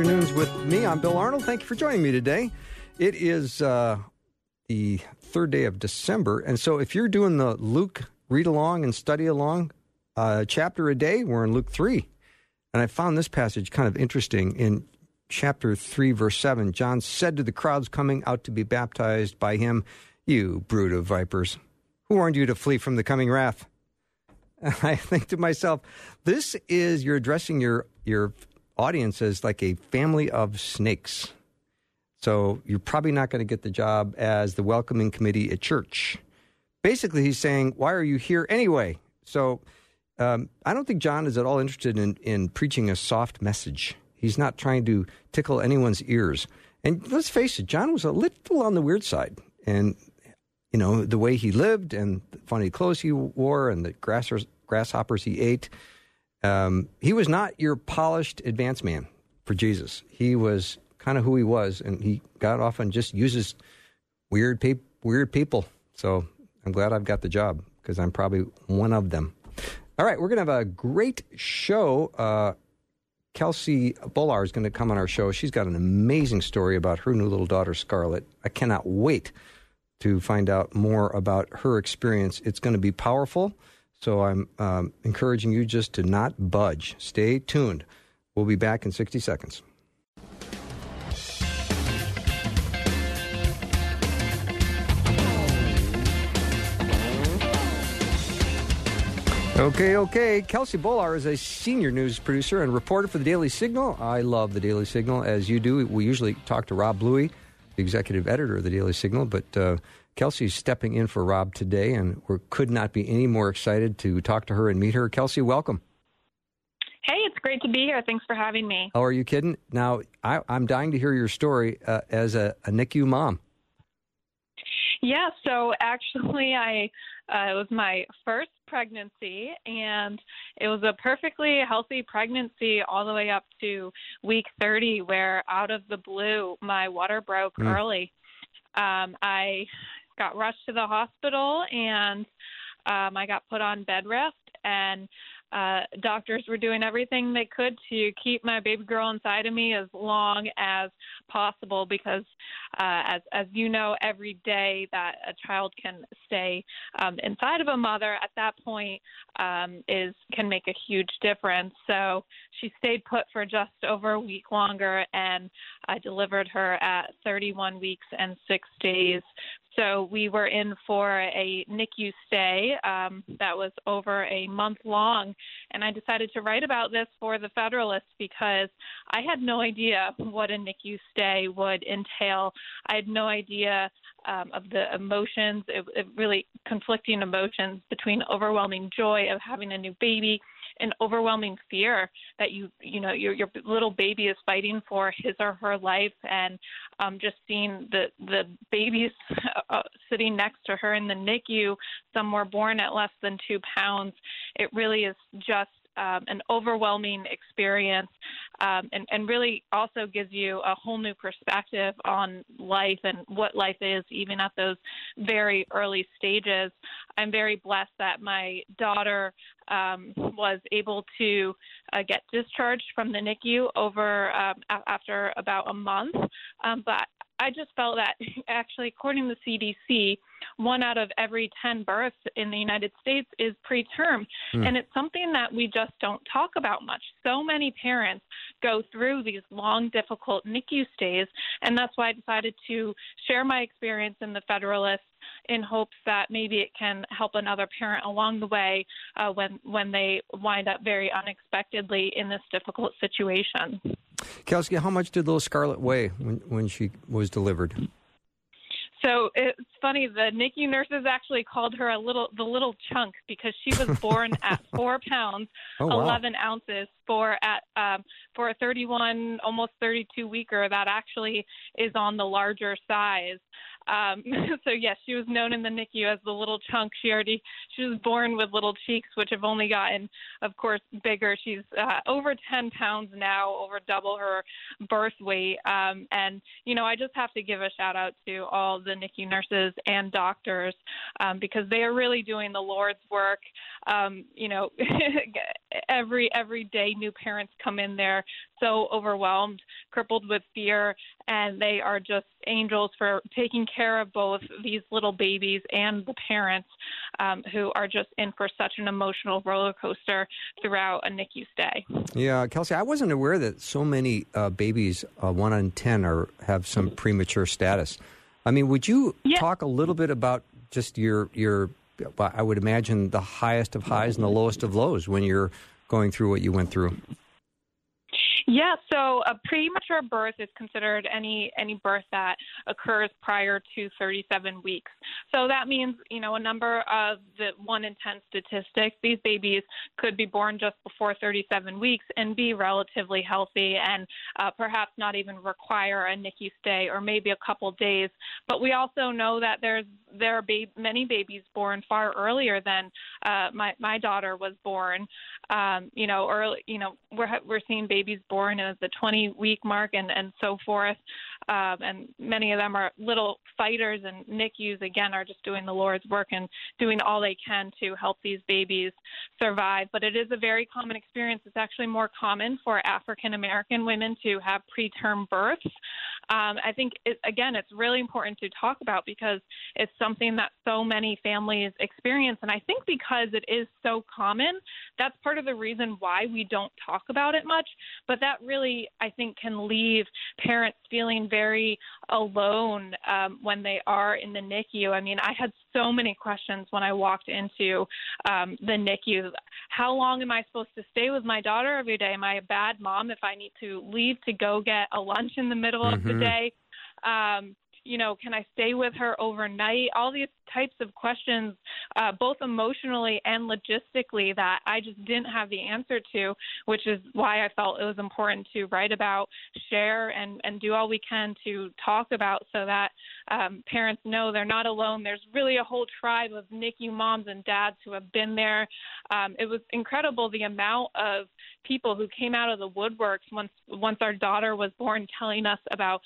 Afternoons with me. I'm Bill Arnold. Thank you for joining me today. It is the third day of December, and so if you're doing the Luke read-along and study-along chapter a day, we're in Luke 3. And I found this passage kind of interesting. In chapter 3, verse 7, John said to the crowds coming out to be baptized by him, "You brood of vipers, who warned you to flee from the coming wrath?" And I think to myself, this is, you're addressing your audience as like a family of snakes. So you're probably not going to get the job as the welcoming committee at church. Basically, he's saying, why are you here anyway? So I don't think John is at all interested in preaching a soft message. He's not trying to tickle anyone's ears. And let's face it, John was a little on the weird side. And, you know, the way he lived and the funny clothes he wore and the grasshoppers he ate. He was not your polished advance man for Jesus. He was kind of who he was, and he got off and just uses weird people. So I'm glad I've got the job, because I'm probably one of them. All right, we're going to have a great show. Kelsey Bolar is going to come on our show. She's got an amazing story about her new little daughter, Scarlett. I cannot wait to find out more about her experience. It's going to be powerful. So I'm encouraging you just to not budge. Stay tuned. We'll be back in 60 seconds. Okay. Kelsey Bolar is a senior news producer and reporter for the Daily Signal. I love the Daily Signal, as you do. We usually talk to Rob Bluey, the executive editor of the Daily Signal, but Kelsey's stepping in for Rob today, and we could not be any more excited to talk to her and meet her. Kelsey, welcome. Hey, it's great to be here. Thanks for having me. Oh, are you kidding? Now, I'm dying to hear your story as a NICU mom. Yeah, so actually it was my first pregnancy, and it was a perfectly healthy pregnancy all the way up to week 30, where out of the blue, my water broke early. I got rushed to the hospital, and I got put on bed rest, and doctors were doing everything they could to keep my baby girl inside of me as long as possible, because as you know, every day that a child can stay inside of a mother at that point can make a huge difference. So she stayed put for just over a week longer, and I delivered her at 31 weeks and 6 days. So we were in for a NICU stay that was over a month long, and I decided to write about this for the Federalist because I had no idea what a NICU stay would entail. I had no idea of the emotions, really conflicting emotions between overwhelming joy of having a new baby and overwhelming fear that your little baby is fighting for his or her life, and just seeing the babies sitting next to her in the NICU. Some were born at less than 2 pounds. It really is just an overwhelming experience, and really also gives you a whole new perspective on life and what life is, even at those very early stages. I'm very blessed that my daughter was able to get discharged from the NICU after about a month, but I just felt that, actually, according to the CDC, 1 out of every 10 births in the United States is preterm. And it's something that we just don't talk about much. So many parents go through these long, difficult NICU stays, and that's why I decided to share my experience in the Federalist, in hopes that maybe it can help another parent along the way when they wind up very unexpectedly in this difficult situation. Kelsey, how much did little Scarlett weigh when she was delivered? So it's funny, the NICU nurses actually called her the little chunk, because she was born at 4 pounds, 11 ounces for a 31, almost 32 weeker. That actually is on the larger size. So yes, she was known in the NICU as the little chunk. She was born with little cheeks, which have only gotten, of course, bigger. She's over 10 pounds now, over double her birth weight. And, you know, I just have to give a shout out to all the NICU nurses and doctors, because they are really doing the Lord's work every day new parents come in there so overwhelmed, crippled with fear, and they are just angels for taking care of both these little babies and the parents who are just in for such an emotional roller coaster throughout a NICU stay. Yeah, Kelsey, I wasn't aware that so many babies, 1 in 10, have some premature status. I mean, would you talk a little bit about just your I would imagine the highest of highs and the lowest of lows when you're going through what you went through? Yeah, so a premature birth is considered any birth that occurs prior to 37 weeks. So that means, a number of the 1 in 10 statistics, these babies could be born just before 37 weeks and be relatively healthy and perhaps not even require a NICU stay or maybe a couple days. But we also know that there are many babies born far earlier than my daughter was born. We're seeing babies born at the 20-week mark and so forth. And many of them are little fighters, and NICUs, again, are just doing the Lord's work and doing all they can to help these babies survive. But it is a very common experience. It's actually more common for African-American women to have preterm births. I think, it's really important to talk about because it's something that so many families experience. And I think because it is so common, that's part of the reason why we don't talk about it much. But that really, I think, can leave parents feeling very alone when they are in the NICU. I mean, I had so many questions when I walked into the NICU. How long am I supposed to stay with my daughter every day? Am I a bad mom if I need to leave to go get a lunch in the middle of the day? Can I stay with her overnight? All these types of questions, both emotionally and logistically, that I just didn't have the answer to, which is why I felt it was important to write about, share, and do all we can to talk about so that parents know they're not alone. There's really a whole tribe of NICU moms and dads who have been there. It was incredible the amount of people who came out of the woodworks once our daughter was born telling us about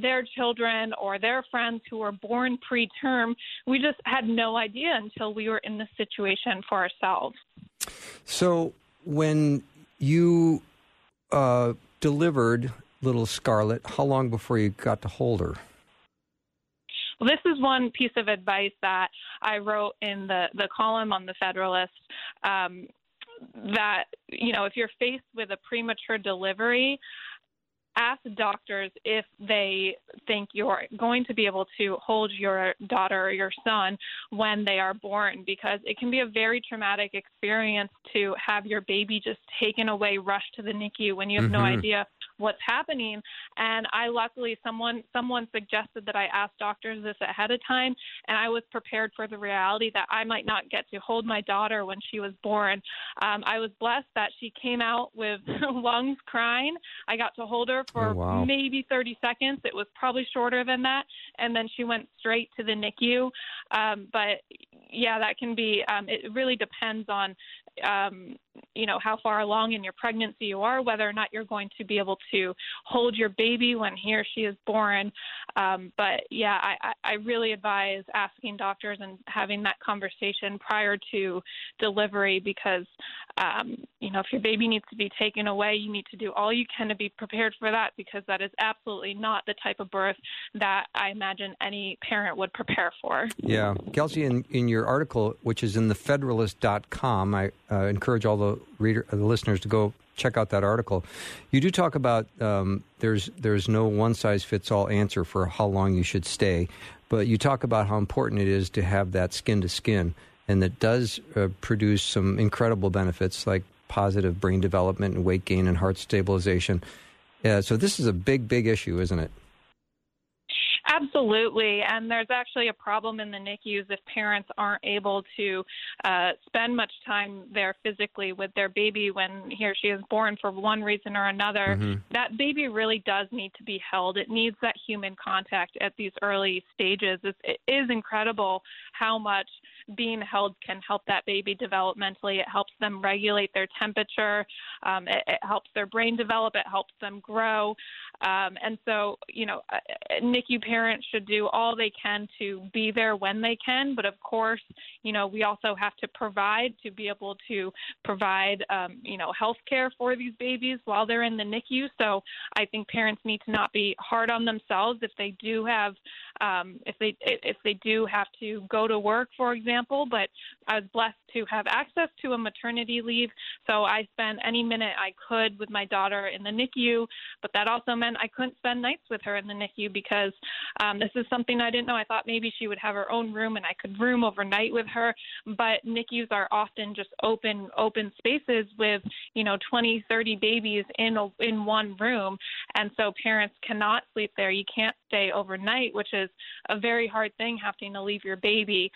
their children or their friends who were born preterm. We just had no idea until we were in this situation for ourselves. So when you delivered little Scarlett, how long before you got to hold her? Well, this is one piece of advice that I wrote in the column on the Federalist, that, if you're faced with a premature delivery, ask doctors if they think you're going to be able to hold your daughter or your son when they are born, because it can be a very traumatic experience to have your baby just taken away, rushed to the NICU when you have no idea what's happening. And I luckily, someone suggested that I ask doctors this ahead of time, and I was prepared for the reality that I might not get to hold my daughter when she was born. I was blessed that she came out with lungs crying. I got to hold her for maybe 30 seconds. It was probably shorter than that. And then she went straight to the NICU. That can be, it really depends on, how far along in your pregnancy you are, whether or not you're going to be able to hold your baby when he or she is born. I really advise asking doctors and having that conversation prior to delivery because, if your baby needs to be taken away, you need to do all you can to be prepared for that, because that is absolutely not the type of birth that I imagine any parent would prepare for. Yeah. Kelsey, in your article, which is in thefederalist.com, I encourage all the listeners to go check out that article. You do talk about there's no one-size-fits-all answer for how long you should stay, but you talk about how important it is to have that skin-to-skin, and that does produce some incredible benefits like positive brain development and weight gain and heart stabilization. So this is a big, big issue, isn't it? Absolutely. And there's actually a problem in the NICUs if parents aren't able to spend much time there physically with their baby when he or she is born for one reason or another. That baby really does need to be held. It needs that human contact at these early stages. It is incredible how much being held can help that baby developmentally. It helps them regulate their temperature. It helps their brain develop. It helps them grow. And so, you know, NICU parents should do all they can to be there when they can. But of course, you know, we also have to provide to be able to provide, you know, health care for these babies while they're in the NICU. So I think parents need to not be hard on themselves if they do have, if they do have to go to work, for example. But I was blessed to have access to a maternity leave, so I spent any minute I could with my daughter in the NICU. But that also meant I couldn't spend nights with her in the NICU because this is something I didn't know. I thought maybe she would have her own room and I could room overnight with her. But NICUs are often just open spaces with, you know, 20, 30 babies in one room, and so parents cannot sleep there. You can't stay overnight, which is a very hard thing, having to leave your baby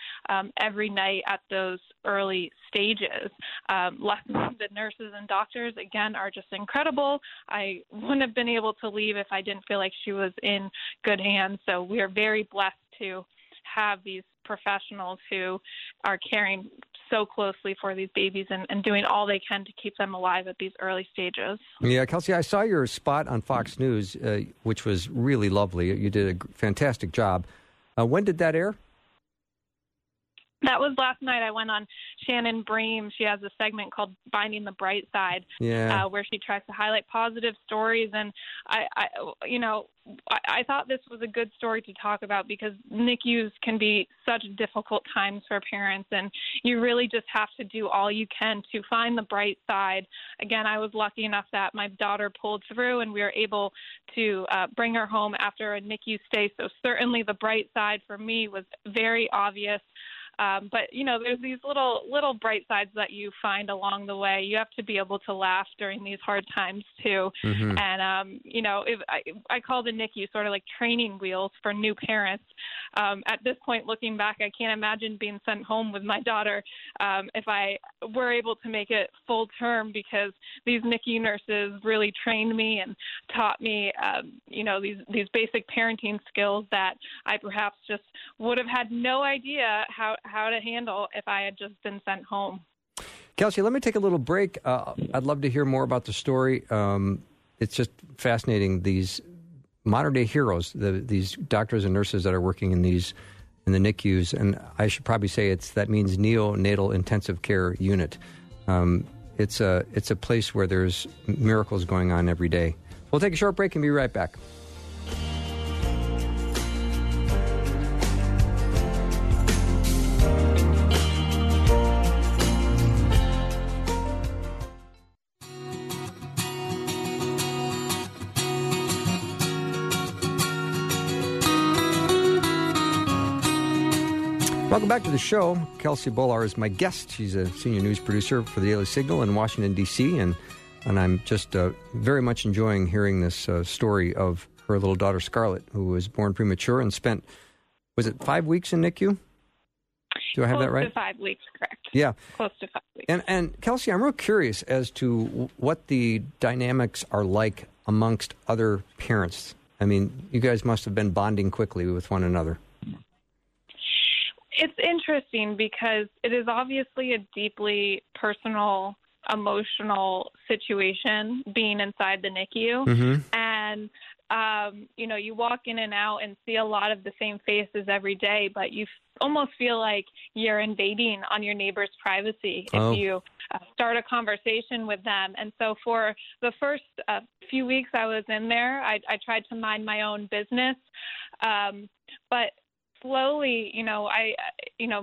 every night at those early stages. The nurses and doctors, again, are just incredible. I wouldn't have been able to leave if I didn't feel like she was in good hands. So we are very blessed to have these professionals who are caring so closely for these babies and doing all they can to keep them alive at these early stages. Yeah, Kelsey, I saw your spot on Fox News, which was really lovely. You did a fantastic job. When did that air? That was last night. I went on Shannon Bream. She has a segment called Finding the Bright Side, where she tries to highlight positive stories. And, I thought this was a good story to talk about because NICUs can be such difficult times for parents, and you really just have to do all you can to find the bright side. Again, I was lucky enough that my daughter pulled through and we were able to bring her home after a NICU stay. So certainly the bright side for me was very obvious. But, you know, there's these little bright sides that you find along the way. You have to be able to laugh during these hard times, too. Mm-hmm. And, I call the NICU sort of like training wheels for new parents. At this point, looking back, I can't imagine being sent home with my daughter if I were able to make it full term, because these NICU nurses really trained me and taught me, these basic parenting skills that I perhaps just would have had no idea how to handle if I had just been sent home. Kelsey, let me take a little break. I'd love to hear more about the story. It's just fascinating, these modern-day heroes, these doctors and nurses that are working in the NICUs, and I should probably say that means neonatal intensive care unit. It's a place where there's miracles going on every day. We'll take a short break and be right back. Welcome back to the show. Kelsey Bolar is my guest. She's a senior news producer for the Daily Signal in Washington, D.C., and I'm just very much enjoying hearing this story of her little daughter, Scarlett, who was born premature and spent, was it 5 weeks in NICU? Do I have that right? Close to 5 weeks, correct. Yeah. Close to 5 weeks. And Kelsey, I'm real curious as to what the dynamics are like amongst other parents. I mean, you guys must have been bonding quickly with one another. It's interesting because it is obviously a deeply personal, emotional situation being inside the NICU. Mm-hmm. And, you walk in and out and see a lot of the same faces every day, but you almost feel like you're invading on your neighbor's privacy if you start a conversation with them. And so for the first few weeks I was in there, I tried to mind my own business. But slowly,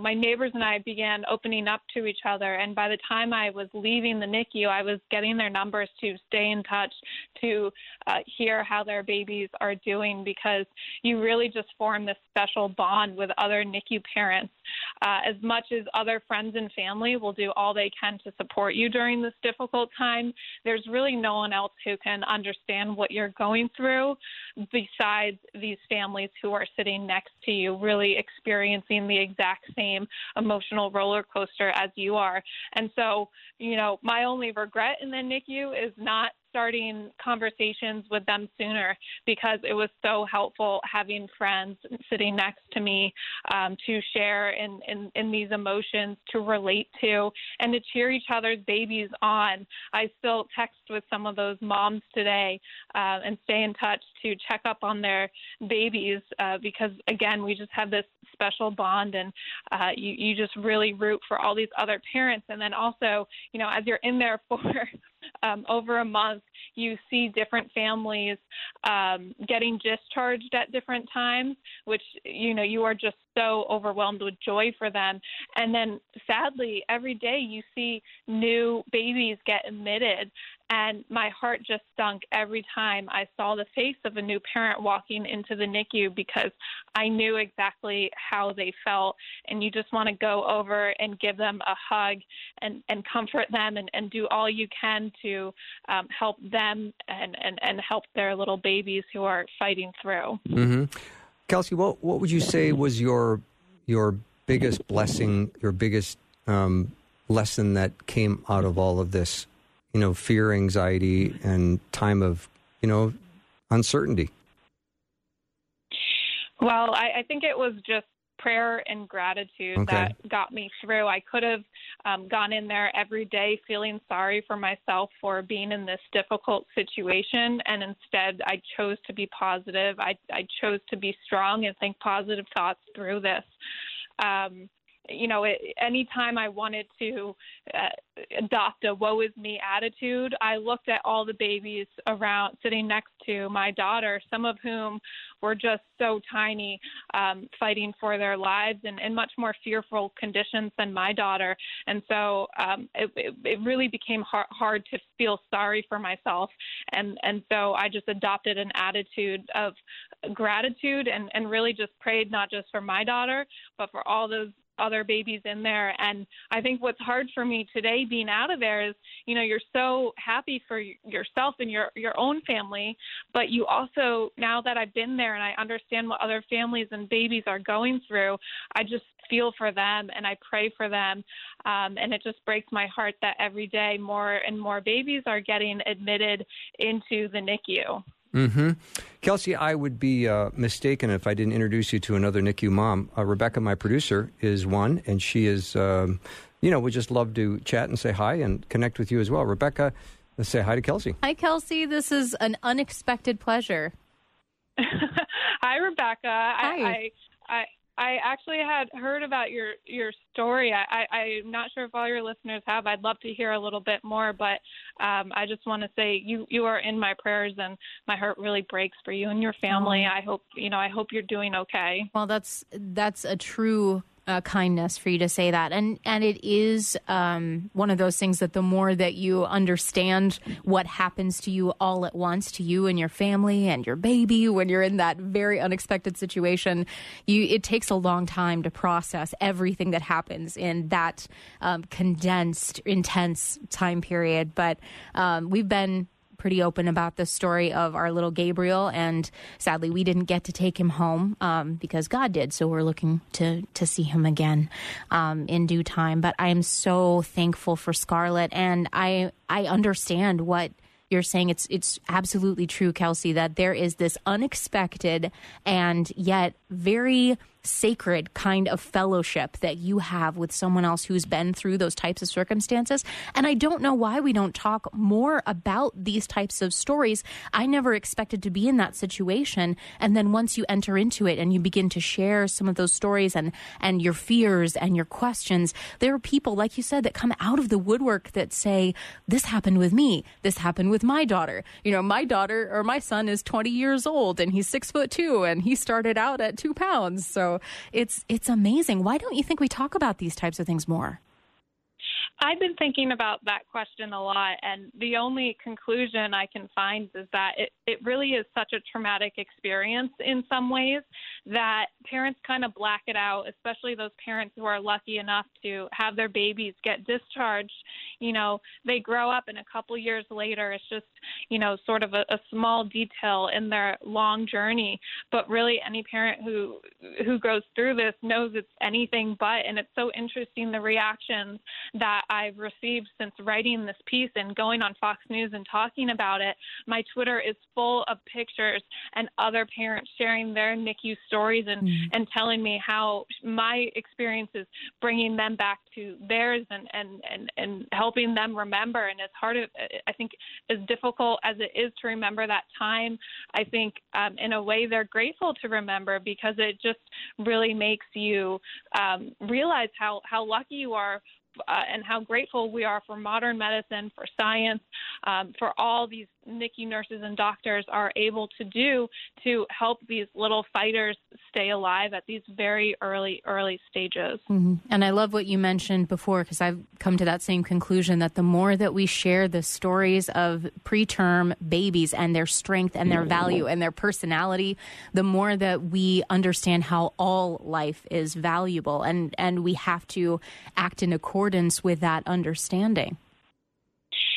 my neighbors and I began opening up to each other. And by the time I was leaving the NICU, I was getting their numbers to stay in touch, to hear how their babies are doing, because you really just form this special bond with other NICU parents. As much as other friends and family will do all they can to support you during this difficult time, there's really no one else who can understand what you're going through besides these families who are sitting next to you, really experiencing the exact same emotional roller coaster as you are. And so, my only regret in the NICU is not starting conversations with them sooner, because it was so helpful having friends sitting next to me to share in these emotions, to relate to, and to cheer each other's babies on. I still text with some of those moms today and stay in touch to check up on their babies because, again, we just have this special bond, and you just really root for all these other parents. And then also, you know, as you're in there for over a month, you see different families getting discharged at different times, which, you know, you are just so overwhelmed with joy for them. And then sadly, every day you see new babies get admitted. And my heart just sunk every time I saw the face of a new parent walking into the NICU, because I knew exactly how they felt. And you just want to go over and give them a hug and comfort them and do all you can to help them and help their little babies who are fighting through. Mm-hmm. Kelsey, what would you say was your biggest blessing, your biggest lesson that came out of all of this? You know, fear, anxiety, and time of, you know, uncertainty? Well, I think it was just prayer and gratitude that got me through. I could have gone in there every day feeling sorry for myself for being in this difficult situation, and instead I chose to be positive. I chose to be strong and think positive thoughts through this. You know, any time I wanted to adopt a woe is me attitude, I looked at all the babies around sitting next to my daughter, some of whom were just so tiny, fighting for their lives and in much more fearful conditions than my daughter. And so it really became hard to feel sorry for myself. And so I just adopted an attitude of gratitude and really just prayed, not just for my daughter, but for all those other babies in there. And I think what's hard for me today being out of there is, you know, you're so happy for yourself and your own family, but you also, now that I've been there and I understand what other families and babies are going through, I just feel for them and I pray for them. And it just breaks my heart that every day more and more babies are getting admitted into the NICU. Mm-hmm. Kelsey, I would be mistaken if I didn't introduce you to another NICU mom. Rebecca, my producer, is one, and she is, you know, would just love to chat and say hi and connect with you as well. Rebecca, let's say hi to Kelsey. Hi, Kelsey. This is an unexpected pleasure. Hi, Rebecca. Hi. I actually had heard about your story. I'm not sure if all your listeners have. I'd love to hear a little bit more, but I just want to say you are in my prayers, and my heart really breaks for you and your family. I hope you're doing okay. Well, that's a true kindness for you to say that, and it is one of those things that the more that you understand what happens to you all at once, to you and your family and your baby, when you're in that very unexpected situation, it takes a long time to process everything that happens in that condensed, intense time period. But we've been pretty open about the story of our little Gabriel, and sadly we didn't get to take him home because God did. So we're looking to see him again in due time. But I am so thankful for Scarlett, and I understand what you're saying. It's absolutely true, Kelsey, that there is this unexpected and yet very sacred kind of fellowship that you have with someone else who's been through those types of circumstances. And I don't know why we don't talk more about these types of stories. I never expected to be in that situation. And then once you enter into it and you begin to share some of those stories and your fears and your questions, there are people, like you said, that come out of the woodwork that say, this happened with me. This happened with my daughter. You know, my daughter or my son is 20 years old and he's 6'2" and he started out at 2 pounds. So it's amazing. Why don't you think we talk about these types of things more? I've been thinking about that question a lot, and the only conclusion I can find is that it really is such a traumatic experience in some ways that parents kind of black it out, especially those parents who are lucky enough to have their babies get discharged. You know, they grow up, and a couple years later, it's just, you know, sort of a small detail in their long journey. But really, any parent who goes through this knows it's anything but, and it's so interesting the reactions that that I've received since writing this piece and going on Fox News and talking about it. My Twitter is full of pictures and other parents sharing their NICU stories and telling me how my experience is bringing them back to theirs and helping them remember. And as hard, I think, as difficult as it is to remember that time, I think in a way they're grateful to remember, because it just really makes you realize how lucky you are and how grateful we are for modern medicine, for science, for all these NICU nurses and doctors are able to do to help these little fighters stay alive at these very early stages. Mm-hmm. And I love what you mentioned before, because I've come to that same conclusion, that the more that we share the stories of preterm babies and their strength and their value and their personality, the more that we understand how all life is valuable, and we have to act in accordance with that understanding.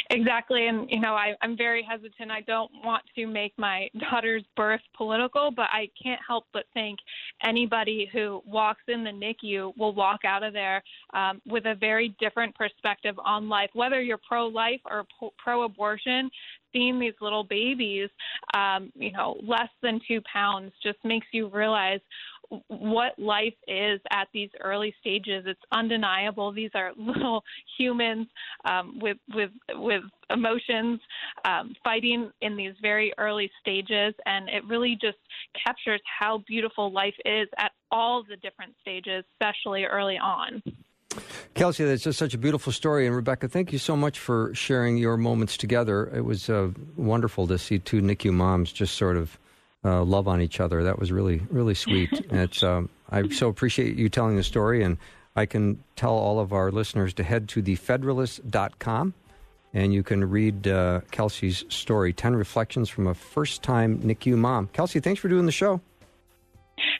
Exactly. And, you know, I'm very hesitant. I don't want to make my daughter's birth political, but I can't help but think anybody who walks in the NICU will walk out of there with a very different perspective on life, whether you're pro-life or pro-abortion. Seeing these little babies, less than 2 pounds, just makes you realize what life is at these early stages. It's undeniable. These are little humans with emotions, fighting in these very early stages. And it really just captures how beautiful life is at all the different stages, especially early on. Kelsey, that's just such a beautiful story. And Rebecca, thank you so much for sharing your moments together. It was wonderful to see two NICU moms just sort of love on each other. That was really, really sweet. I so appreciate you telling the story. And I can tell all of our listeners to head to thefederalist.com, and you can read Kelsey's story, 10 Reflections from a First-Time NICU Mom. Kelsey, thanks for doing the show.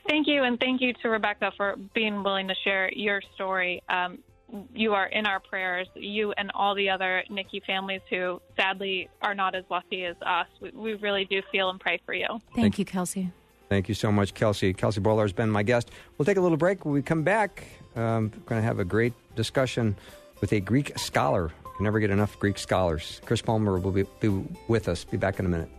Thank you, and thank you to Rebecca for being willing to share your story. You are in our prayers, you and all the other NICU families who sadly are not as lucky as us. We really do feel and pray for you. Thank you, Kelsey. Thank you so much, Kelsey. Kelsey Bolar has been my guest. We'll take a little break. When we come back, we're going to have a great discussion with a Greek scholar. You can never get enough Greek scholars. Chris Palmer will be with us. Be back in a minute.